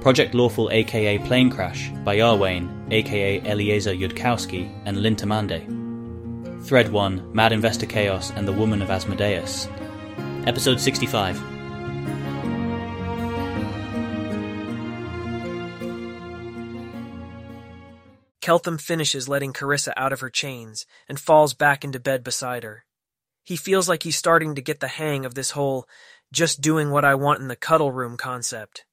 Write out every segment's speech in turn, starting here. Project Lawful aka Plane Crash by Yarwain aka Eliezer Yudkowsky and Lintamande. Thread 1, Mad Investor Chaos and the Woman of Asmodeus. Episode 65. Keltham finishes letting Carissa out of her chains and falls back into bed beside her. He feels like he's starting to get the hang of this whole just doing what I want in the cuddle room concept.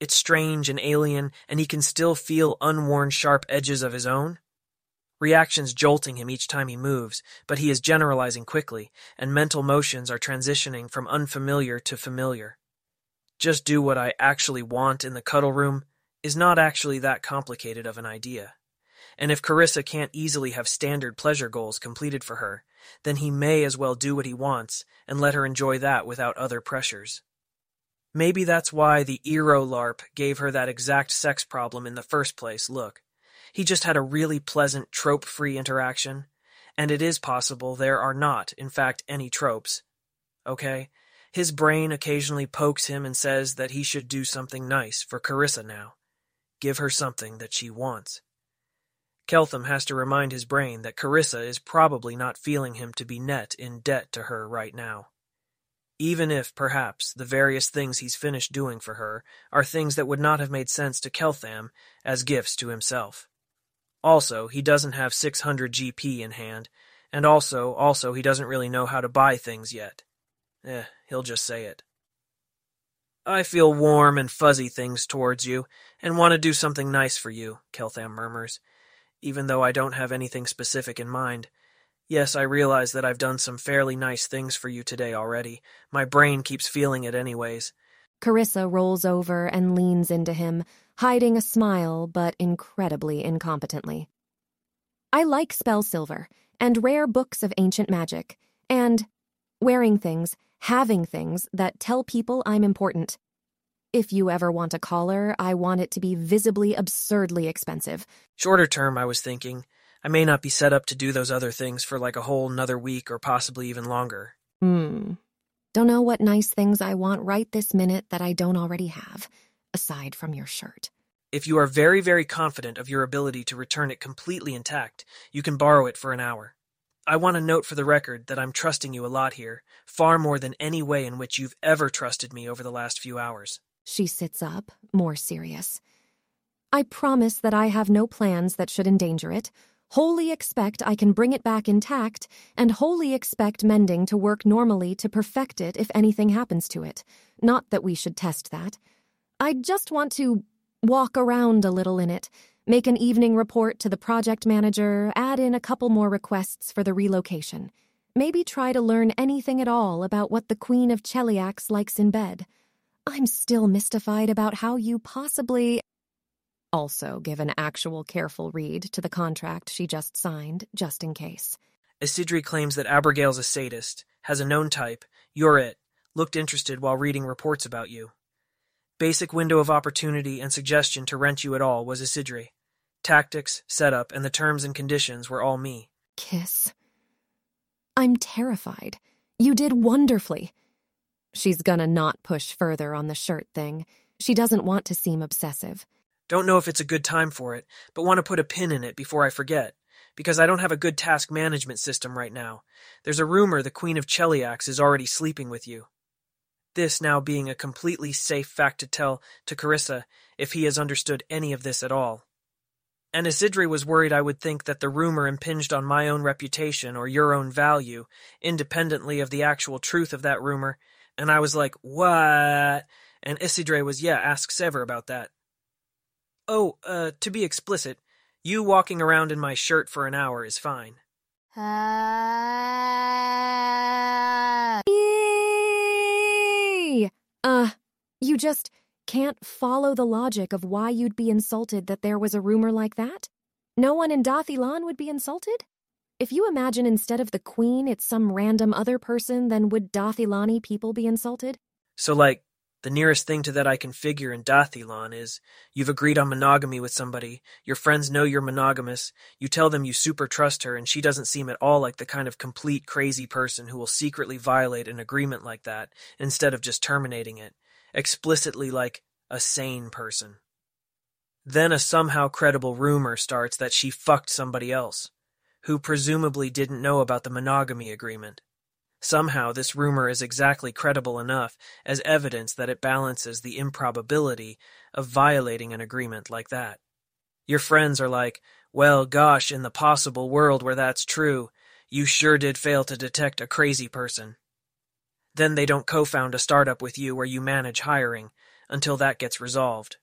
It's strange and alien, and he can still feel unworn sharp edges of his own. Reactions jolting him each time he moves, but he is generalizing quickly, and mental motions are transitioning from unfamiliar to familiar. Just do what I actually want in the cuddle room is not actually that complicated of an idea. And if Carissa can't easily have standard pleasure goals completed for her, then he may as well do what he wants and let her enjoy that without other pressures. Maybe that's why the Eero LARP gave her that exact sex problem in the first place, look. He just had a really pleasant, trope-free interaction, and it is possible there are not, in fact, any tropes. Okay, his brain occasionally pokes him and says that he should do something nice for Carissa now. Give her something that she wants. Keltham has to remind his brain that Carissa is probably not feeling him to be net in debt to her right now. Even if, perhaps, the various things he's finished doing for her are things that would not have made sense to Keltham as gifts to himself. Also, he doesn't have 600 GP in hand, and also he doesn't really know how to buy things yet. He'll just say it. I feel warm and fuzzy things towards you, and want to do something nice for you, Keltham murmurs. Even though I don't have anything specific in mind. Yes, I realize that I've done some fairly nice things for you today already. My brain keeps feeling it anyways. Carissa rolls over and leans into him, hiding a smile, but incredibly incompetently. I like spell silver, and rare books of ancient magic, and wearing things, having things that tell people I'm important. If you ever want a collar, I want it to be visibly absurdly expensive. Shorter term, I was thinking. I may not be set up to do those other things for like a whole nother week or possibly even longer. Don't know what nice things I want right this minute that I don't already have, aside from your shirt. If you are very, very confident of your ability to return it completely intact, you can borrow it for an hour. I want to note for the record that I'm trusting you a lot here, far more than any way in which you've ever trusted me over the last few hours. She sits up, more serious. I promise that I have no plans that should endanger it, wholly expect I can bring it back intact, and wholly expect mending to work normally to perfect it if anything happens to it. Not that we should test that. I just want to walk around a little in it, make an evening report to the project manager, add in a couple more requests for the relocation. Maybe try to learn anything at all about what the Queen of Cheliax likes in bed. I'm still mystified about how you possibly... Also give an actual careful read to the contract she just signed, just in case. Isidre claims that Abigail's a sadist, has a known type, you're it, looked interested while reading reports about you. Basic window of opportunity and suggestion to rent you at all was Isidre. Tactics, setup, and the terms and conditions were all me. Kiss. I'm terrified. You did wonderfully. She's gonna not push further on the shirt thing. She doesn't want to seem obsessive. Don't know if it's a good time for it, but want to put a pin in it before I forget, because I don't have a good task management system right now. There's a rumor the Queen of Cheliax is already sleeping with you. This now being a completely safe fact to tell to Carissa if he has understood any of this at all. And Isidre was worried I would think that the rumor impinged on my own reputation or your own value, independently of the actual truth of that rumor, and I was like, what? And Isidre was, ask Sever about that. To be explicit, you walking around in my shirt for an hour is fine. You just can't follow the logic of why you'd be insulted that there was a rumor like that? No one in Dath Ilan would be insulted? If you imagine instead of the queen it's some random other person, then would Dath Ilani people be insulted? So the nearest thing to that I can figure in Dath Ilan is, you've agreed on monogamy with somebody, your friends know you're monogamous, you tell them you super trust her and she doesn't seem at all like the kind of complete crazy person who will secretly violate an agreement like that, instead of just terminating it. Explicitly a sane person. Then a somehow credible rumor starts that she fucked somebody else, who presumably didn't know about the monogamy agreement. Somehow this rumor is exactly credible enough as evidence that it balances the improbability of violating an agreement like that. Your friends are like, well, gosh, in the possible world where that's true, you sure did fail to detect a crazy person. Then they don't co-found a startup with you where you manage hiring until that gets resolved.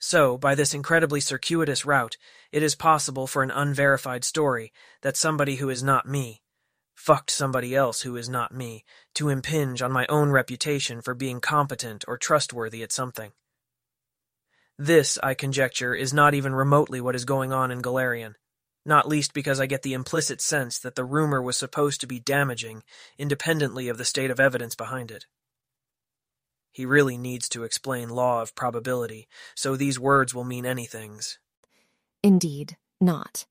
So, by this incredibly circuitous route, it is possible for an unverified story that somebody who is not me fucked somebody else who is not me to impinge on my own reputation for being competent or trustworthy at something. This, I conjecture, is not even remotely what is going on in Golarion, not least because I get the implicit sense that the rumor was supposed to be damaging, independently of the state of evidence behind it. He really needs to explain law of probability, so these words will mean anythings. Indeed not.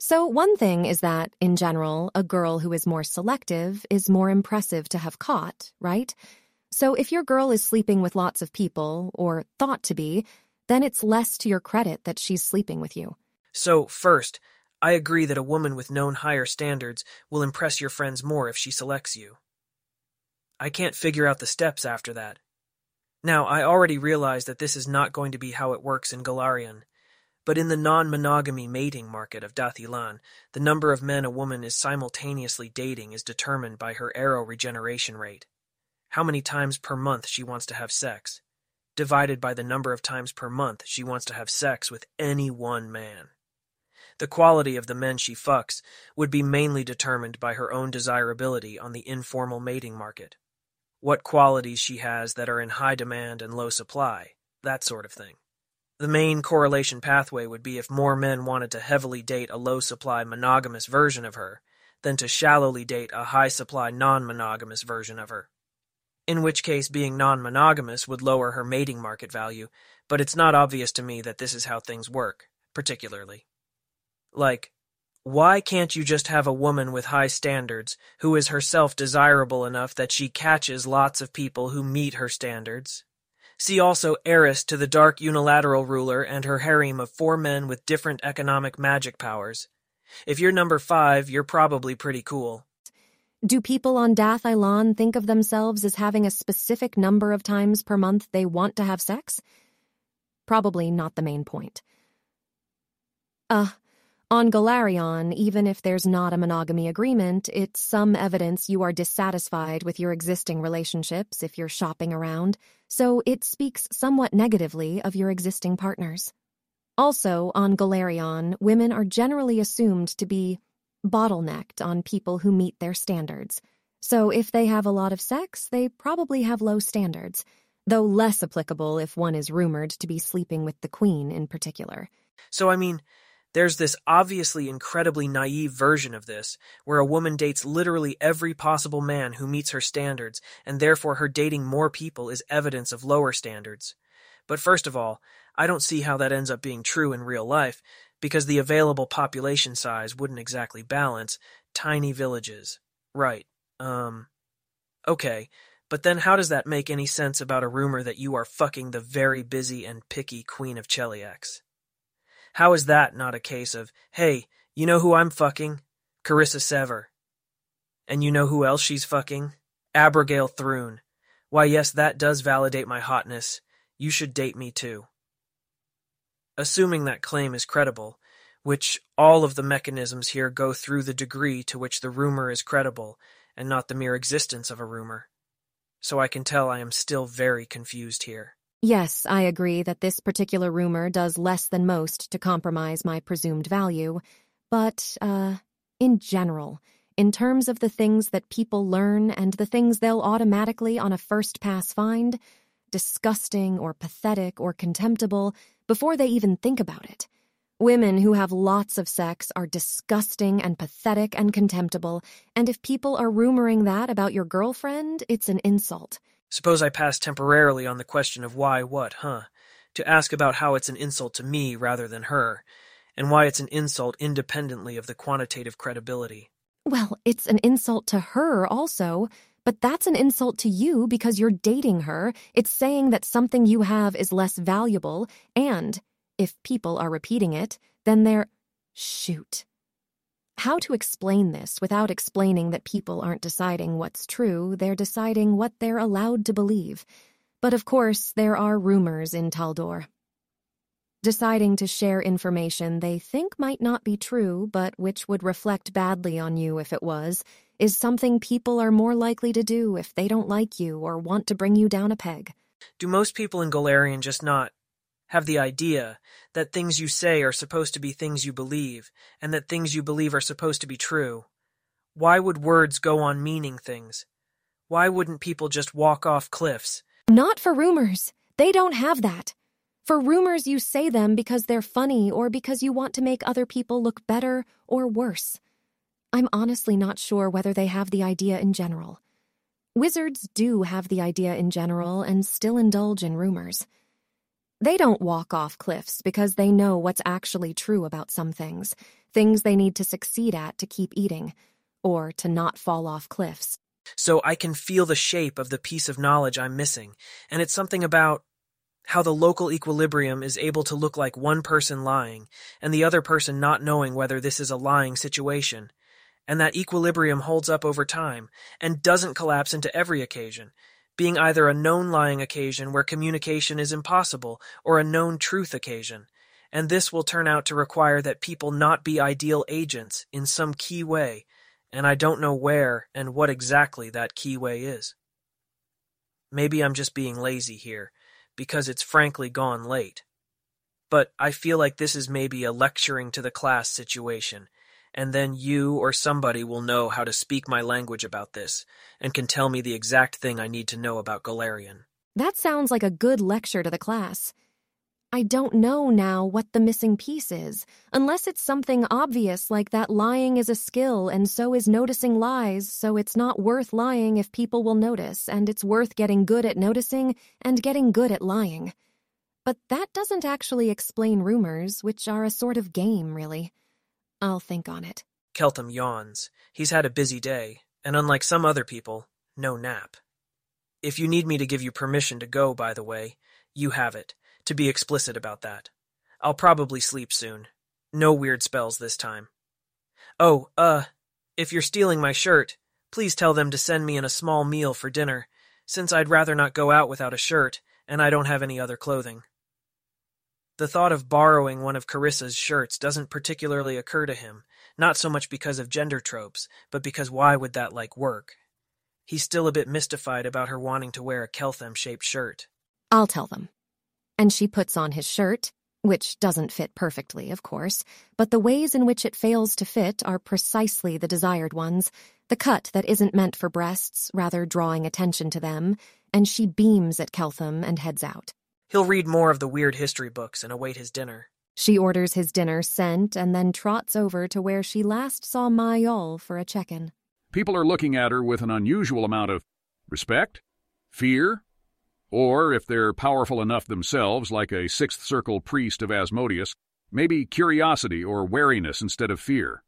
So one thing is that, in general, a girl who is more selective is more impressive to have caught, right? So if your girl is sleeping with lots of people, or thought to be, then it's less to your credit that she's sleeping with you. So, first, I agree that a woman with known higher standards will impress your friends more if she selects you. I can't figure out the steps after that. Now, I already realize that this is not going to be how it works in Golarion. But in the non-monogamy mating market of Dath Ilan, the number of men a woman is simultaneously dating is determined by her Eero regeneration rate, how many times per month she wants to have sex, divided by the number of times per month she wants to have sex with any one man. The quality of the men she fucks would be mainly determined by her own desirability on the informal mating market, what qualities she has that are in high demand and low supply, that sort of thing. The main correlation pathway would be if more men wanted to heavily date a low-supply monogamous version of her than to shallowly date a high-supply non-monogamous version of her, in which case being non-monogamous would lower her mating market value, but it's not obvious to me that this is how things work, particularly. Like, why can't you just have a woman with high standards who is herself desirable enough that she catches lots of people who meet her standards? See also Heiress to the Dark Unilateral Ruler and her harem of 4 men with different economic magic powers. If you're number 5, you're probably pretty cool. Do people on Dath Ilan think of themselves as having a specific number of times per month they want to have sex? Probably not the main point. On Golarion, even if there's not a monogamy agreement, it's some evidence you are dissatisfied with your existing relationships if you're shopping around, so it speaks somewhat negatively of your existing partners. Also, on Golarion, women are generally assumed to be bottlenecked on people who meet their standards. So if they have a lot of sex, they probably have low standards, though less applicable if one is rumored to be sleeping with the queen in particular. So, I mean, there's this obviously incredibly naive version of this, where a woman dates literally every possible man who meets her standards, and therefore her dating more people is evidence of lower standards. But first of all, I don't see how that ends up being true in real life, because the available population size wouldn't exactly balance tiny villages. Right. Okay, but then how does that make any sense about a rumor that you are fucking the very busy and picky Queen of Cheliax? How is that not a case of, hey, you know who I'm fucking? Carissa Sever. And you know who else she's fucking? Abigail Thorne. Why, yes, that does validate my hotness. You should date me too. Assuming that claim is credible, which all of the mechanisms here go through the degree to which the rumor is credible, and not the mere existence of a rumor. So I can tell I am still very confused here. Yes, I agree that this particular rumor does less than most to compromise my presumed value, but, in general, in terms of the things that people learn and the things they'll automatically on a first pass find, disgusting or pathetic or contemptible, before they even think about it. Women who have lots of sex are disgusting and pathetic and contemptible, and if people are rumoring that about your girlfriend, it's an insult. Suppose I pass temporarily on the question of why what, to ask about how it's an insult to me rather than her, and why it's an insult independently of the quantitative credibility. Well, it's an insult to her also, But that's an insult to you because you're dating her. It's saying that something you have is less valuable, and, if people are repeating it, then they're... Shoot. How to explain this without explaining that people aren't deciding what's true, they're deciding what they're allowed to believe. But of course, there are rumors in Taldor. Deciding to share information they think might not be true, but which would reflect badly on you if it was, is something people are more likely to do if they don't like you or want to bring you down a peg. Do most people in Golarion just not have the idea that things you say are supposed to be things you believe, and that things you believe are supposed to be true? Why would words go on meaning things? Why wouldn't people just walk off cliffs? Not for rumors. They don't have that. For rumors, you say them because they're funny or because you want to make other people look better or worse. I'm honestly not sure whether they have the idea in general. Wizards do have the idea in general and still indulge in rumors. They don't walk off cliffs because they know what's actually true about some things they need to succeed at to keep eating, or to not fall off cliffs. So I can feel the shape of the piece of knowledge I'm missing, and it's something about how the local equilibrium is able to look like one person lying and the other person not knowing whether this is a lying situation. And that equilibrium holds up over time and doesn't collapse into every occasion, being either a known lying occasion where communication is impossible or a known truth occasion. And this will turn out to require that people not be ideal agents in some key way, and I don't know where and what exactly that key way is. Maybe I'm just being lazy here, because it's frankly gone late. But I feel like this is maybe a lecturing to the class situation, and then you or somebody will know how to speak my language about this, and can tell me the exact thing I need to know about Golarion. That sounds like a good lecture to the class. I don't know now what the missing piece is, unless it's something obvious like that lying is a skill and so is noticing lies, so it's not worth lying if people will notice, and it's worth getting good at noticing and getting good at lying. But that doesn't actually explain rumors, which are a sort of game, really. I'll think on it. Keltham yawns. He's had a busy day, and unlike some other people, no nap. If you need me to give you permission to go, by the way, you have it. To be explicit about that. I'll probably sleep soon. No weird spells this time. Oh, if you're stealing my shirt, please tell them to send me in a small meal for dinner, since I'd rather not go out without a shirt, and I don't have any other clothing. The thought of borrowing one of Carissa's shirts doesn't particularly occur to him, not so much because of gender tropes, but because why would that like work? He's still a bit mystified about her wanting to wear a Keltham-shaped shirt. I'll tell them. And she puts on his shirt, which doesn't fit perfectly, of course, but the ways in which it fails to fit are precisely the desired ones, the cut that isn't meant for breasts, rather drawing attention to them, and she beams at Keltham and heads out. He'll read more of the weird history books and await his dinner. She orders his dinner sent and then trots over to where she last saw Maillol for a check-in. People are looking at her with an unusual amount of respect, fear, or, if they're powerful enough themselves, like a Sixth Circle priest of Asmodeus, maybe curiosity or wariness instead of fear.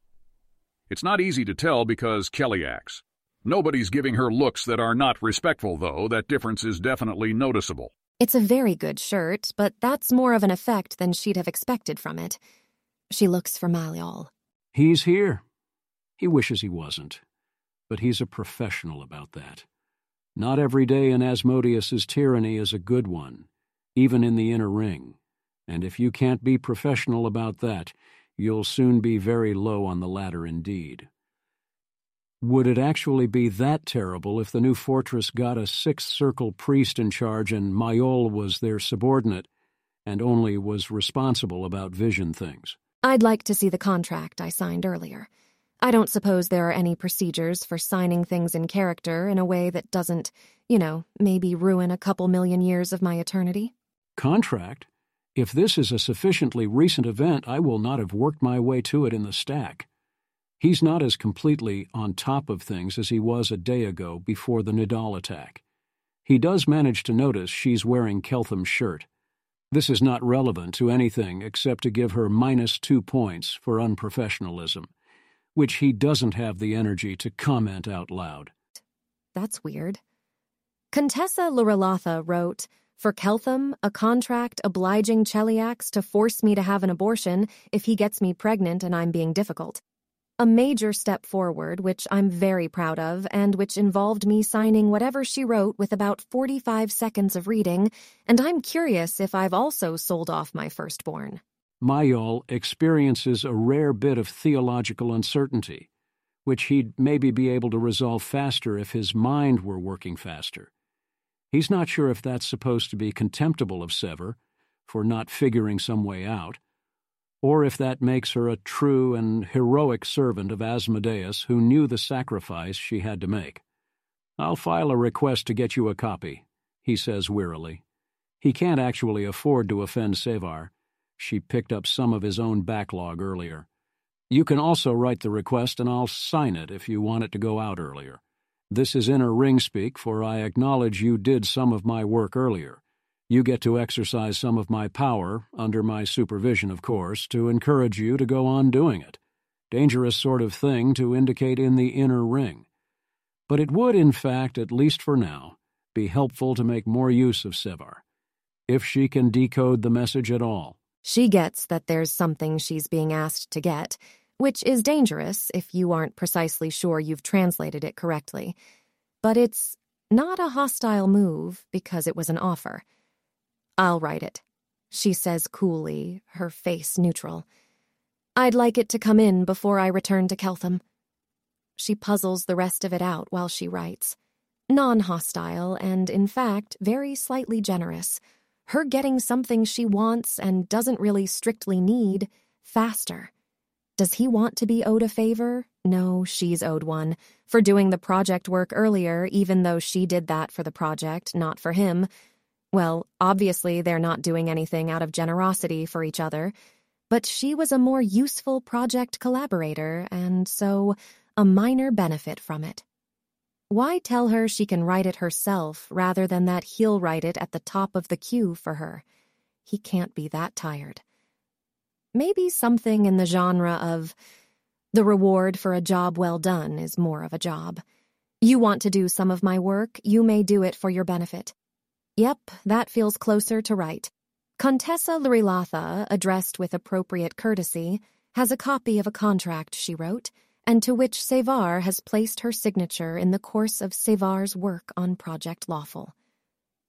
It's not easy to tell because Cheliax. Nobody's giving her looks that are not respectful, though. That difference is definitely noticeable. It's a very good shirt, but that's more of an effect than she'd have expected from it. She looks for Maillol. He's here. He wishes he wasn't, but he's a professional about that. Not every day in Asmodeus's tyranny is a good one, even in the inner ring, and if you can't be professional about that, you'll soon be very low on the ladder indeed. Would it actually be that terrible if the new fortress got a Sixth Circle priest in charge and Maillol was their subordinate and only was responsible about vision things? I'd like to see the contract I signed earlier. I don't suppose there are any procedures for signing things in character in a way that doesn't, maybe ruin a couple million years of my eternity. Contract? If this is a sufficiently recent event, I will not have worked my way to it in the stack. He's not as completely on top of things as he was a day ago before the Nidal attack. He does manage to notice she's wearing Keltham's shirt. This is not relevant to anything except to give her -2 points for unprofessionalism, which he doesn't have the energy to comment out loud. That's weird. Contessa Lurilatha wrote, "For Keltham, a contract obliging Cheliax to force me to have an abortion if he gets me pregnant and I'm being difficult. A major step forward, which I'm very proud of, and which involved me signing whatever she wrote with about 45 seconds of reading, and I'm curious if I've also sold off my firstborn." Maillol experiences a rare bit of theological uncertainty, which he'd maybe be able to resolve faster if his mind were working faster. He's not sure if that's supposed to be contemptible of Sever for not figuring some way out, or if that makes her a true and heroic servant of Asmodeus who knew the sacrifice she had to make. "I'll file a request to get you a copy," he says wearily. He can't actually afford to offend Sevar. She picked up some of his own backlog earlier. "You can also write the request and I'll sign it if you want it to go out earlier. This is inner ring speak, for I acknowledge you did some of my work earlier. You get to exercise some of my power, under my supervision, of course, to encourage you to go on doing it. Dangerous sort of thing to indicate in the inner ring. But it would, in fact, at least for now, be helpful to make more use of Sevar, if she can decode the message at all." She gets that there's something she's being asked to get, which is dangerous if you aren't precisely sure you've translated it correctly. But it's not a hostile move because it was an offer. "I'll write it," she says coolly, her face neutral. "I'd like it to come in before I return to Keltham." She puzzles the rest of it out while she writes. Non-hostile and, in fact, very slightly generous. Her getting something she wants and doesn't really strictly need faster. Does he want to be owed a favor? No, she's owed one. For doing the project work earlier, even though she did that for the project, not for him. Well, obviously they're not doing anything out of generosity for each other, but she was a more useful project collaborator and so a minor benefit from it. Why tell her she can write it herself rather than that he'll write it at the top of the queue for her? He can't be that tired. Maybe something in the genre of the reward for a job well done is more of a job. You want to do some of my work, you may do it for your benefit. Yep, that feels closer to right. Contessa Lurilatha, addressed with appropriate courtesy, has a copy of a contract she wrote, and to which Sevar has placed her signature in the course of Sevar's work on Project Lawful.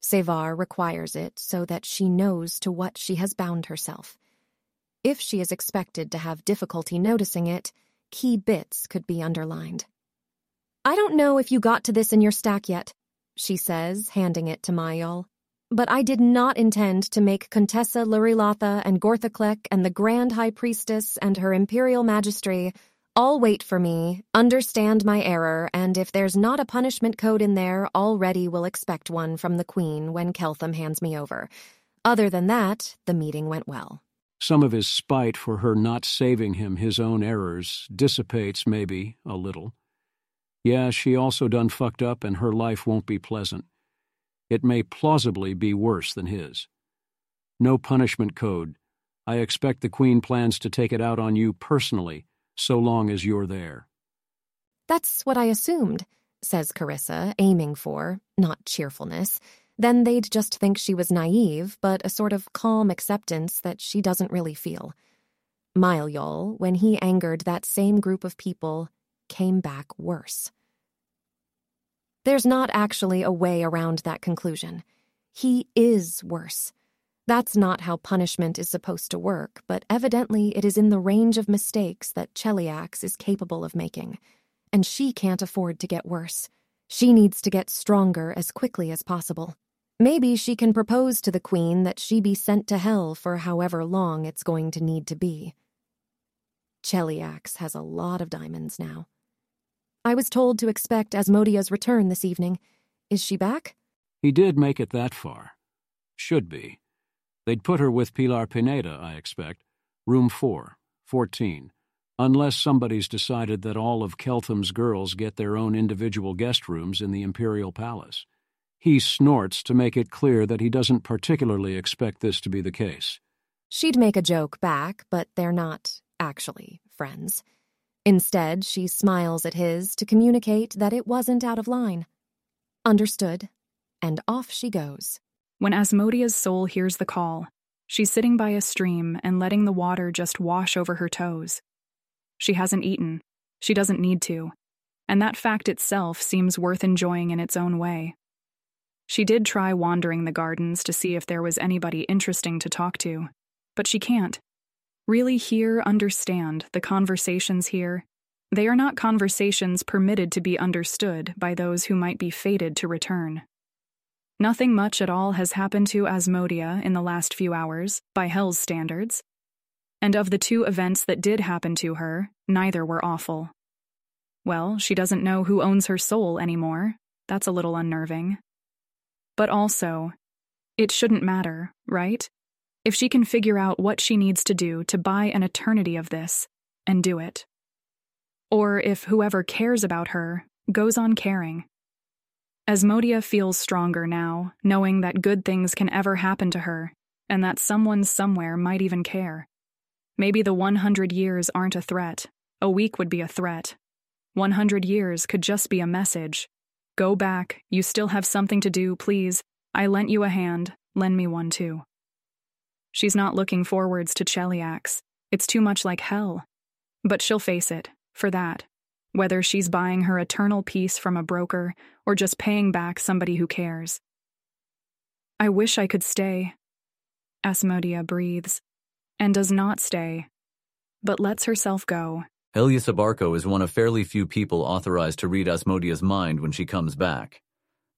Sevar requires it so that she knows to what she has bound herself. If she is expected to have difficulty noticing it, key bits could be underlined. "I don't know if you got to this in your stack yet," she says, handing it to Maillol, "but I did not intend to make Contessa Lurilatha and Gorthaklek and the Grand High Priestess and her Imperial Magistry all wait for me, understand my error, and if there's not a punishment code in there, already will expect one from the Queen when Keltham hands me over. Other than that, the meeting went well." Some of his spite for her not saving him his own errors dissipates maybe a little. Yeah, she also done fucked up and her life won't be pleasant. It may plausibly be worse than his. "No punishment code. I expect the Queen plans to take it out on you personally, so long as you're there." "That's what I assumed," says Carissa, aiming for, not cheerfulness. Then they'd just think she was naive, but a sort of calm acceptance that she doesn't really feel. Maillol, when he angered that same group of people, came back worse. There's not actually a way around that conclusion. He is worse. That's not how punishment is supposed to work, but evidently it is in the range of mistakes that Cheliax is capable of making. And she can't afford to get worse. She needs to get stronger as quickly as possible. Maybe she can propose to the Queen that she be sent to hell for however long it's going to need to be. Cheliax has a lot of diamonds now. "I was told to expect Asmodia's return this evening. Is she back?" He did make it that far. Should be. They'd put her with Pilar Pineda, I expect. Room 4, 14. Unless somebody's decided that all of Keltham's girls get their own individual guest rooms in the Imperial Palace. He snorts to make it clear that he doesn't particularly expect this to be the case. She'd make a joke back, but they're not actually friends. Instead, she smiles at his to communicate that it wasn't out of line. Understood. And off she goes. When Asmodia's soul hears the call, she's sitting by a stream and letting the water just wash over her toes. She hasn't eaten. She doesn't need to. And that fact itself seems worth enjoying in its own way. She did try wandering the gardens to see if there was anybody interesting to talk to, but she can't. Really hear, understand the conversations here. They are not conversations permitted to be understood by those who might be fated to return. Nothing much at all has happened to Asmodia in the last few hours, by Hell's standards, and of the two events that did happen to her, neither were awful. Well, she doesn't know who owns her soul anymore. That's a little unnerving. But also, it shouldn't matter, right? If she can figure out what she needs to do to buy an eternity of this, and do it. Or if whoever cares about her goes on caring. Asmodia feels stronger now, knowing that good things can ever happen to her, and that someone somewhere might even care. Maybe the 100 years aren't a threat. A week would be a threat. 100 years could just be a message. Go back, you still have something to do, please. I lent you a hand, lend me one too. She's not looking forwards to Cheliax. It's too much like hell. But she'll face it, for that. Whether she's buying her eternal peace from a broker or just paying back somebody who cares. I wish I could stay. Asmodia breathes, and does not stay, but lets herself go. Elias Abarco is one of fairly few people authorized to read Asmodia's mind when she comes back.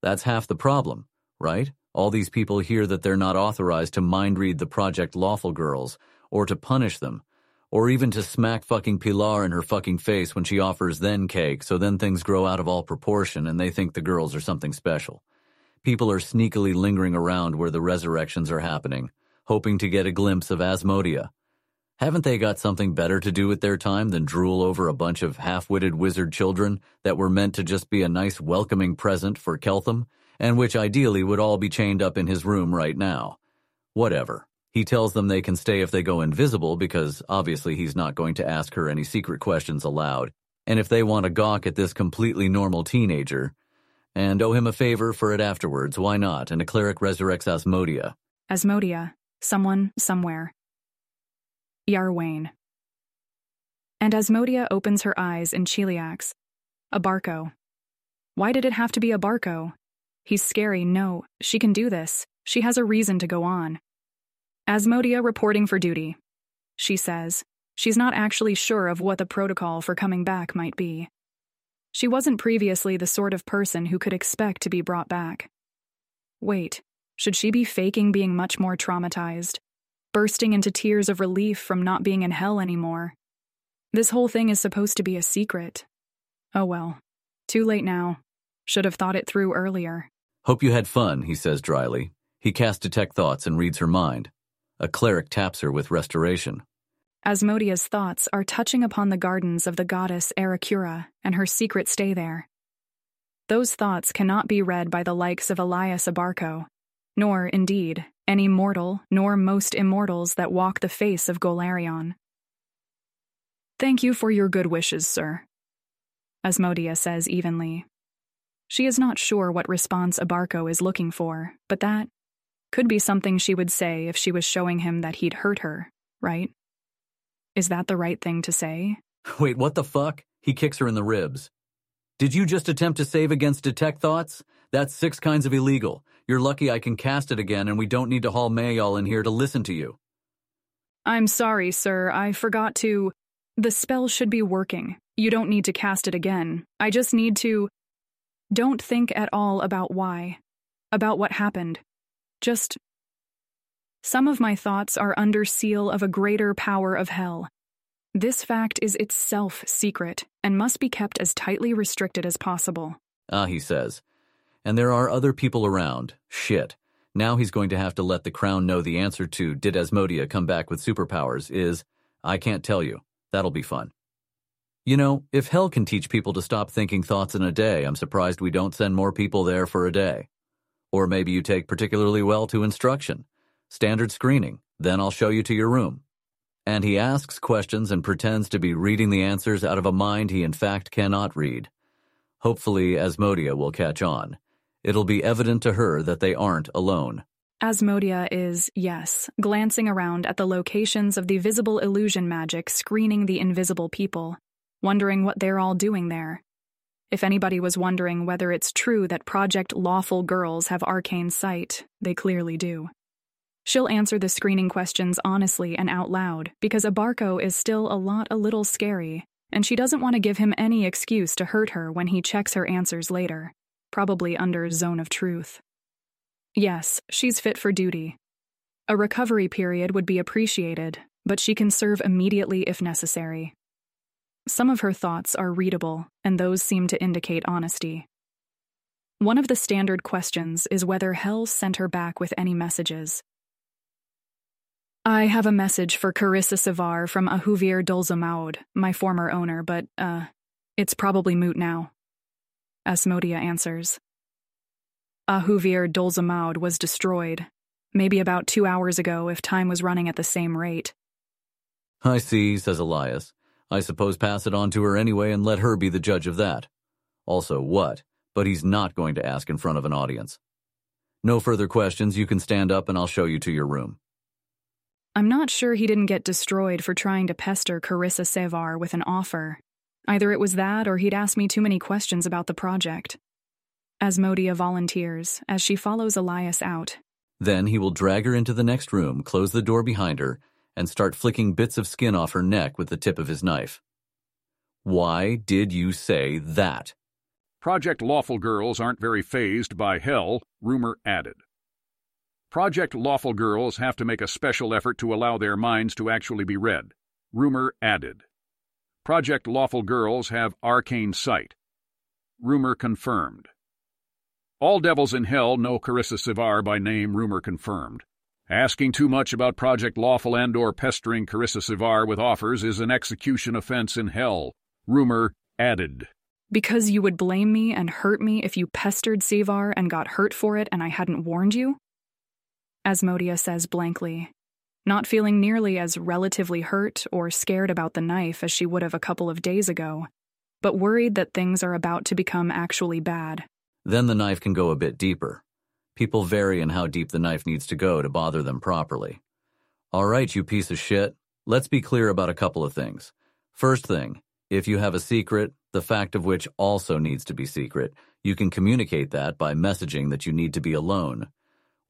That's half the problem, right? All these people hear that they're not authorized to mind-read the Project Lawful girls, or to punish them, or even to smack fucking Pilar in her fucking face when she offers then cake, so then things grow out of all proportion and they think the girls are something special. People are sneakily lingering around where the resurrections are happening, hoping to get a glimpse of Asmodia. Haven't they got something better to do with their time than drool over a bunch of half-witted wizard children that were meant to just be a nice welcoming present for Keltham, and which ideally would all be chained up in his room right now? Whatever. He tells them they can stay if they go invisible because obviously he's not going to ask her any secret questions aloud, and if they want to gawk at this completely normal teenager, and owe him a favor for it afterwards, why not? And a cleric resurrects Asmodia. Asmodia. Someone, somewhere. Yarwain. And Asmodia opens her eyes in Cheliax. Abarco. Why did it have to be Abarco? He's scary, no, she can do this. She has a reason to go on. Asmodia reporting for duty, she says. She's not actually sure of what the protocol for coming back might be. She wasn't previously the sort of person who could expect to be brought back. Wait. Should she be faking being much more traumatized, bursting into tears of relief from not being in hell anymore? This whole thing is supposed to be a secret. Oh well, too late now. Should have thought it through earlier. Hope you had fun, he says dryly. He casts Detect Thoughts and reads her mind. A cleric taps her with Restoration. Asmodia's thoughts are touching upon the gardens of the goddess Aracura and her secret stay there. Those thoughts cannot be read by the likes of Elias Abarco, nor, indeed, any mortal, nor most immortals that walk the face of Golarion. Thank you for your good wishes, sir, Asmodia says evenly. She is not sure what response Abarco is looking for, but that could be something she would say if she was showing him that he'd hurt her, right? Is that the right thing to say? Wait, what the fuck? He kicks her in the ribs. Did you just attempt to save against Detect Thoughts? That's 6 kinds of illegal. You're lucky I can cast it again and we don't need to haul Maillol in here to listen to you. I'm sorry, sir. I forgot to... The spell should be working. You don't need to cast it again. I just need to... Don't think at all about why. About what happened. Just... Some of my thoughts are under seal of a greater power of hell. This fact is itself secret and must be kept as tightly restricted as possible. Ah, he says. And there are other people around. Shit. Now he's going to have to let the Crown know the answer to did Asmodia come back with superpowers is, I can't tell you. That'll be fun. You know, if hell can teach people to stop thinking thoughts in a day, I'm surprised we don't send more people there for a day. Or maybe you take particularly well to instruction. Standard screening. Then I'll show you to your room. And he asks questions and pretends to be reading the answers out of a mind he in fact cannot read. Hopefully Asmodia will catch on. it'll be evident to her that they aren't alone. Asmodia is, yes, glancing around at the locations of the visible illusion magic screening the invisible people, wondering what they're all doing there. If anybody was wondering whether it's true that Project Lawful girls have arcane sight, they clearly do. She'll answer the screening questions honestly and out loud, because Abarco is still a little scary, and she doesn't want to give him any excuse to hurt her when he checks her answers later, probably under Zone of Truth. Yes, she's fit for duty. A recovery period would be appreciated, but she can serve immediately if necessary. Some of her thoughts are readable, and those seem to indicate honesty. One of the standard questions is whether Hell sent her back with any messages. I have a message for Carissa Sever from Ahuvir Dulzamaud, my former owner, but, it's probably moot now. Asmodia answers. Ahuvir Dulzamaud was destroyed, maybe about 2 hours ago if time was running at the same rate. I see, says Elias. I suppose pass it on to her anyway and let her be the judge of that. Also what, but he's not going to ask in front of an audience. No further questions, you can stand up and I'll show you to your room. I'm not sure he didn't get destroyed for trying to pester Carissa Sever with an offer. Either it was that or he'd asked me too many questions about the project. Asmodia volunteers as she follows Elias out. Then he will drag her into the next room, close the door behind her, and start flicking bits of skin off her neck with the tip of his knife. Why did you say that? Project Lawful girls aren't very fazed by Hell, rumor added. Project Lawful girls have to make a special effort to allow their minds to actually be read, rumor added. Project Lawful girls have arcane sight, rumor confirmed. All devils in Hell know Carissa Sever by name, rumor confirmed. Asking too much about Project Lawful and or pestering Carissa Sever with offers is an execution offense in Hell, rumor added. Because you would blame me and hurt me if you pestered Sever and got hurt for it and I hadn't warned you? Asmodia says blankly, not feeling nearly as relatively hurt or scared about the knife as she would have a couple of days ago, but worried that things are about to become actually bad. Then the knife can go a bit deeper. People vary in how deep the knife needs to go to bother them properly. All right, you piece of shit. Let's be clear about a couple of things. First thing, if you have a secret, the fact of which also needs to be secret, you can communicate that by messaging that you need to be alone,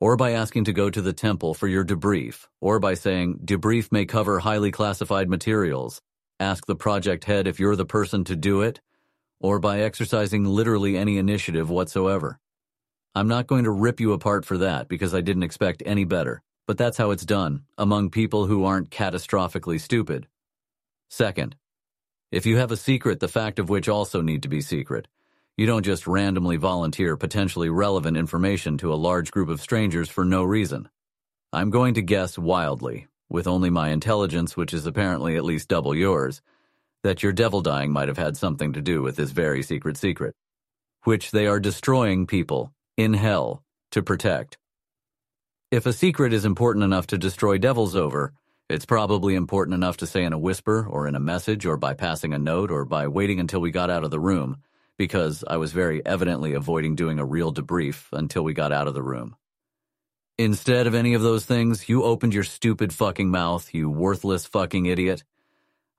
or by asking to go to the temple for your debrief, or by saying debrief may cover highly classified materials. Ask the project head if you're the person to do it, or by exercising literally any initiative whatsoever. I'm not going to rip you apart for that because I didn't expect any better, but that's how it's done, among people who aren't catastrophically stupid. Second, if you have a secret, the fact of which also need to be secret. You don't just randomly volunteer potentially relevant information to a large group of strangers for no reason. I'm going to guess wildly, with only my intelligence, which is apparently at least double yours, that your devil dying might have had something to do with this very secret, which they are destroying people in Hell to protect. If a secret is important enough to destroy devils over, it's probably important enough to say in a whisper or in a message or by passing a note or by waiting until we got out of the room, because I was very evidently avoiding doing a real debrief until we got out of the room. Instead of any of those things, you opened your stupid fucking mouth, you worthless fucking idiot.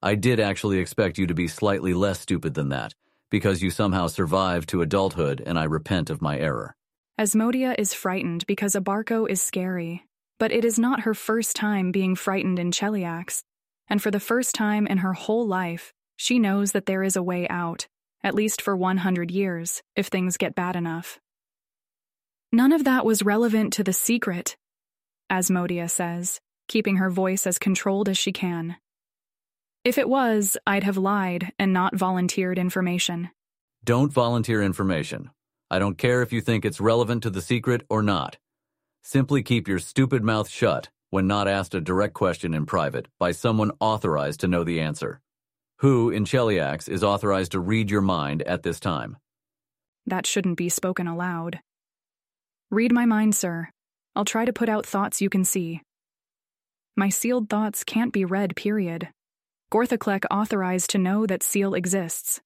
I did actually expect you to be slightly less stupid than that, because you somehow survived to adulthood and I repent of my error. Asmodia is frightened because Abarco is scary, but it is not her first time being frightened in Cheliax, and for the first time in her whole life, she knows that there is a way out, at least for 100 years, if things get bad enough. None of that was relevant to the secret, Asmodia says, keeping her voice as controlled as she can. If it was, I'd have lied and not volunteered information. Don't volunteer information. I don't care if you think it's relevant to the secret or not. Simply keep your stupid mouth shut when not asked a direct question in private by someone authorized to know the answer. Who in Cheliax is authorized to read your mind at this time? That shouldn't be spoken aloud. Read my mind, sir. I'll try to put out thoughts you can see. My sealed thoughts can't be read, period. Gorthoclek authorized to know that seal exists.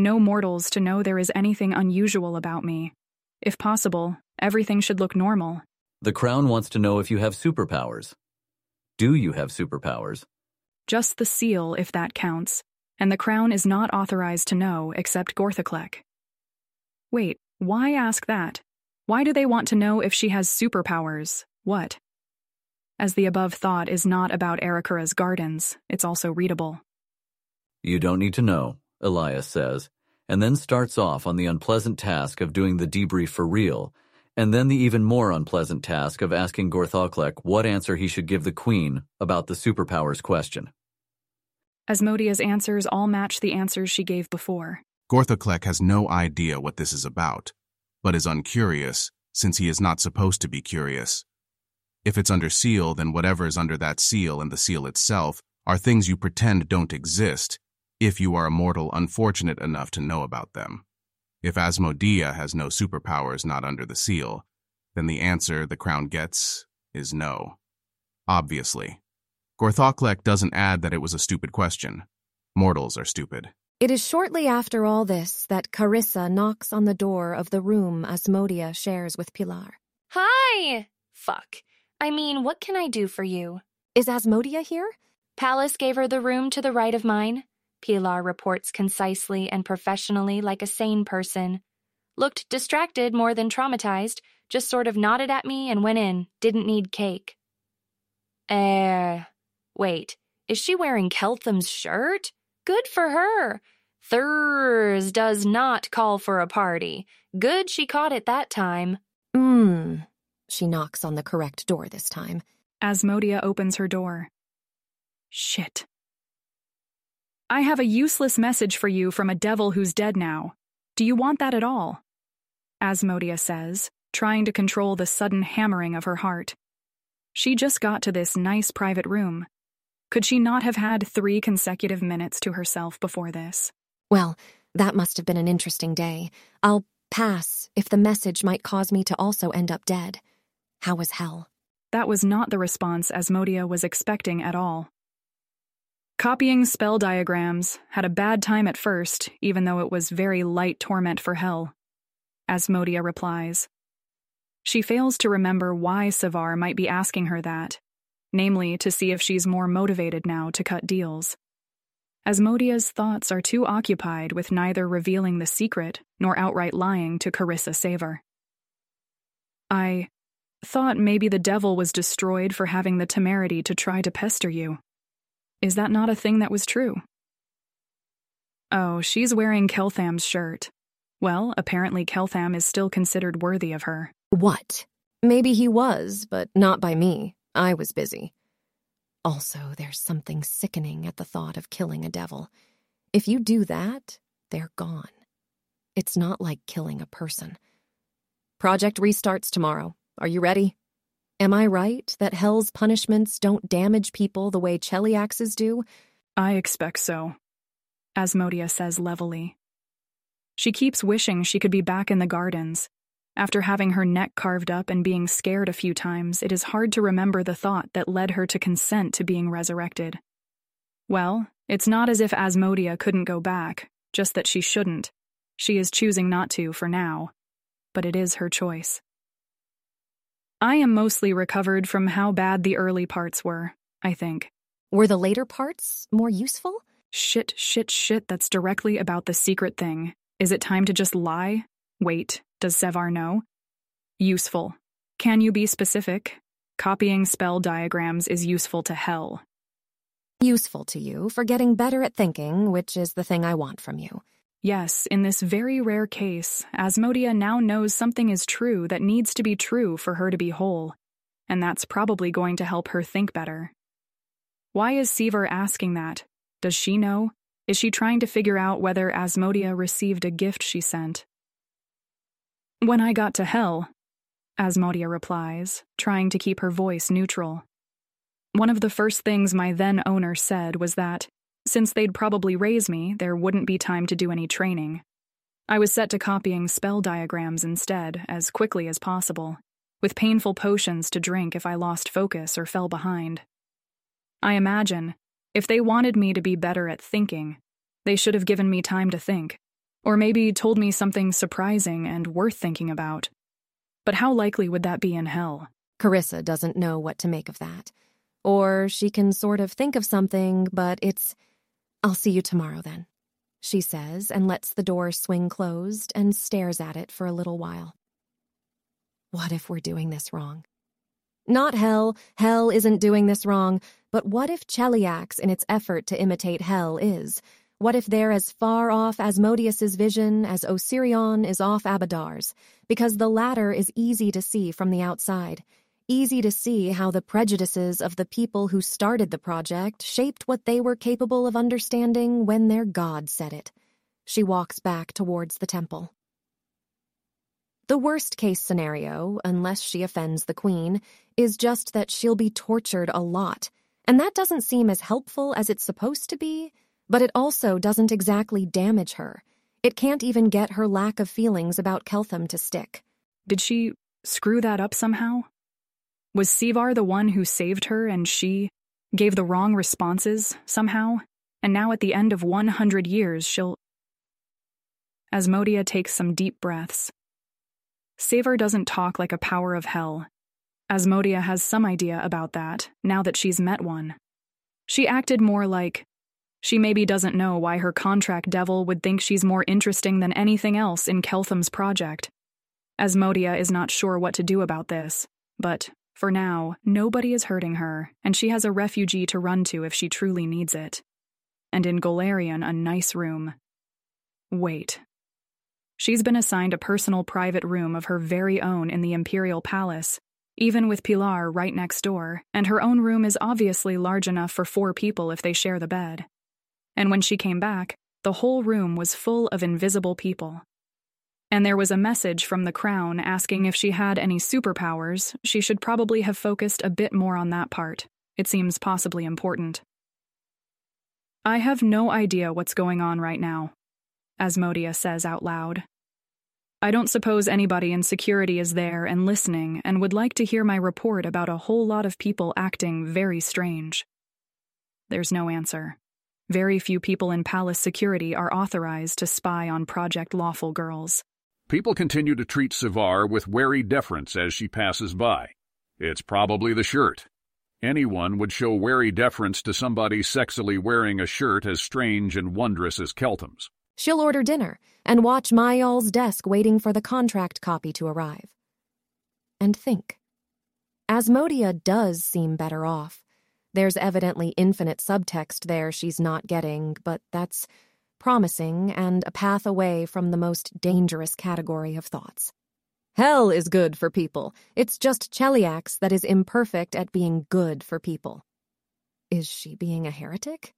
No mortals to know there is anything unusual about me. If possible, everything should look normal. The Crown wants to know if you have superpowers. Do you have superpowers? Just the seal, if that counts. And the Crown is not authorized to know except Gorthaklek. Wait, why ask that? Why do they want to know if she has superpowers? What? As the above thought is not about Aracura's gardens, it's also readable. You don't need to know, Elias says, and then starts off on the unpleasant task of doing the debrief for real, and then the even more unpleasant task of asking Gorthaklek what answer he should give the Queen about the superpowers question. Asmodia's answers all match the answers she gave before. Gorthaklek has no idea what this is about, but is uncurious, since he is not supposed to be curious. If it's under seal, then whatever is under that seal and the seal itself are things you pretend don't exist, if you are a mortal unfortunate enough to know about them. If Asmodia has no superpowers not under the seal, then the answer the Crown gets is no. Obviously. Gorthaklek doesn't add that it was a stupid question. Mortals are stupid. It is shortly after all this that Carissa knocks on the door of the room Asmodia shares with Pilar. Hi! Fuck. I mean, what can I do for you? Is Asmodia here? Pallas gave her the room to the right of mine. Pilar reports concisely and professionally like a sane person. Looked distracted more than traumatized, just sort of nodded at me and went in. Didn't need cake. Wait, is she wearing Keltham's shirt? Good for her. Thurs does not call for a party. Good she caught it that time. She knocks on the correct door this time. Asmodia opens her door. Shit. I have a useless message for you from a devil who's dead now. Do you want that at all? Asmodia says, trying to control the sudden hammering of her heart. She just got to this nice private room. Could she not have had 3 consecutive minutes to herself before this? Well, that must have been an interesting day. I'll pass if the message might cause me to also end up dead. How was hell? That was not the response Asmodia was expecting at all. Copying spell diagrams had a bad time at first, even though it was very light torment for hell. Asmodia replies. She fails to remember why Sevar might be asking her that, namely to see if she's more motivated now to cut deals. Asmodia's thoughts are too occupied with neither revealing the secret nor outright lying to Carissa Sever. I thought maybe the devil was destroyed for having the temerity to try to pester you. Is that not a thing that was true? Oh, she's wearing Keltham's shirt. Well, apparently Keltham is still considered worthy of her. What? Maybe he was, but not by me. I was busy. Also, there's something sickening at the thought of killing a devil. If you do that, they're gone. It's not like killing a person. Project restarts tomorrow. Are you ready? Am I right that Hell's punishments don't damage people the way Cheliax's do? I expect so, Asmodia says levelly. She keeps wishing she could be back in the gardens. After having her neck carved up and being scared a few times, it is hard to remember the thought that led her to consent to being resurrected. Well, it's not as if Asmodia couldn't go back, just that she shouldn't. She is choosing not to for now, but it is her choice. I am mostly recovered from how bad the early parts were, I think. Were the later parts more useful? Shit, that's directly about the secret thing. Is it time to just lie? Wait. Does Sevar know? Useful. Can you be specific? Copying spell diagrams is useful to hell. Useful to you for getting better at thinking, which is the thing I want from you. Yes, in this very rare case, Asmodia now knows something is true that needs to be true for her to be whole, and that's probably going to help her think better. Why is Sevar asking that? Does she know? Is she trying to figure out whether Asmodia received a gift she sent? When I got to hell, Asmodia replies, trying to keep her voice neutral. One of the first things my then-owner said was that, since they'd probably raise me, there wouldn't be time to do any training. I was set to copying spell diagrams instead, as quickly as possible, with painful potions to drink if I lost focus or fell behind. I imagine, if they wanted me to be better at thinking, they should have given me time to think, or maybe told me something surprising and worth thinking about. But how likely would that be in hell? Carissa doesn't know what to make of that. Or she can sort of think of something, but it's, "I'll see you tomorrow then," she says, and lets the door swing closed and stares at it for a little while. What if we're doing this wrong? Not hell. Hell isn't doing this wrong. But what if Cheliax, in its effort to imitate hell, is? What if they're as far off Asmodeus's vision as Osirion is off Abadar's? Because the latter is easy to see from the outside. Easy to see how the prejudices of the people who started the project shaped what they were capable of understanding when their god said it. She walks back towards the temple. The worst-case scenario, unless she offends the queen, is just that she'll be tortured a lot, and that doesn't seem as helpful as it's supposed to be, but it also doesn't exactly damage her. It can't even get her lack of feelings about Keltham to stick. Did she screw that up somehow? Was Sevar the one who saved her and she gave the wrong responses somehow, and now at the end of 100 years she'll... Asmodia takes some deep breaths. Sever doesn't talk like a power of hell. Asmodia has some idea about that, now that she's met one. She acted more like... She maybe doesn't know why her contract devil would think she's more interesting than anything else in Keltham's project. Asmodia is not sure what to do about this, but, for now, nobody is hurting her, and she has a refugee to run to if she truly needs it. And in Golarion, a nice room. Wait... She's been assigned a personal private room of her very own in the Imperial Palace, even with Pilar right next door, and her own room is obviously large enough for 4 people if they share the bed. And when she came back, the whole room was full of invisible people. And there was a message from the Crown asking if she had any superpowers. She should probably have focused a bit more on that part. It seems possibly important. "I have no idea what's going on right now," Asmodia says out loud. "I don't suppose anybody in security is there and listening and would like to hear my report about a whole lot of people acting very strange." There's no answer. Very few people in palace security are authorized to spy on Project Lawful girls. People continue to treat Sevar with wary deference as she passes by. It's probably the shirt. Anyone would show wary deference to somebody sexily wearing a shirt as strange and wondrous as Keltham's. She'll order dinner and watch Maillol's desk waiting for the contract copy to arrive. And think. Asmodia does seem better off. There's evidently infinite subtext there she's not getting, but that's promising and a path away from the most dangerous category of thoughts. Hell is good for people. It's just Cheliax that is imperfect at being good for people. Is she being a heretic?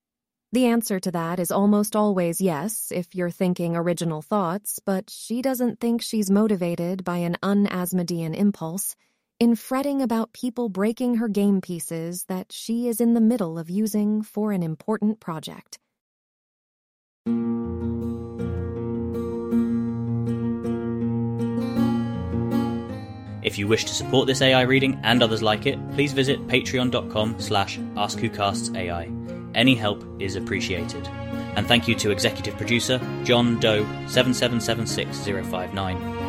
The answer to that is almost always yes, if you're thinking original thoughts, but she doesn't think she's motivated by an un-Asmodean impulse in fretting about people breaking her game pieces that she is in the middle of using for an important project. If you wish to support this AI reading and others like it, please visit patreon.com/askwhocastsai. Any help is appreciated. And thank you to executive producer John Doe 7776059.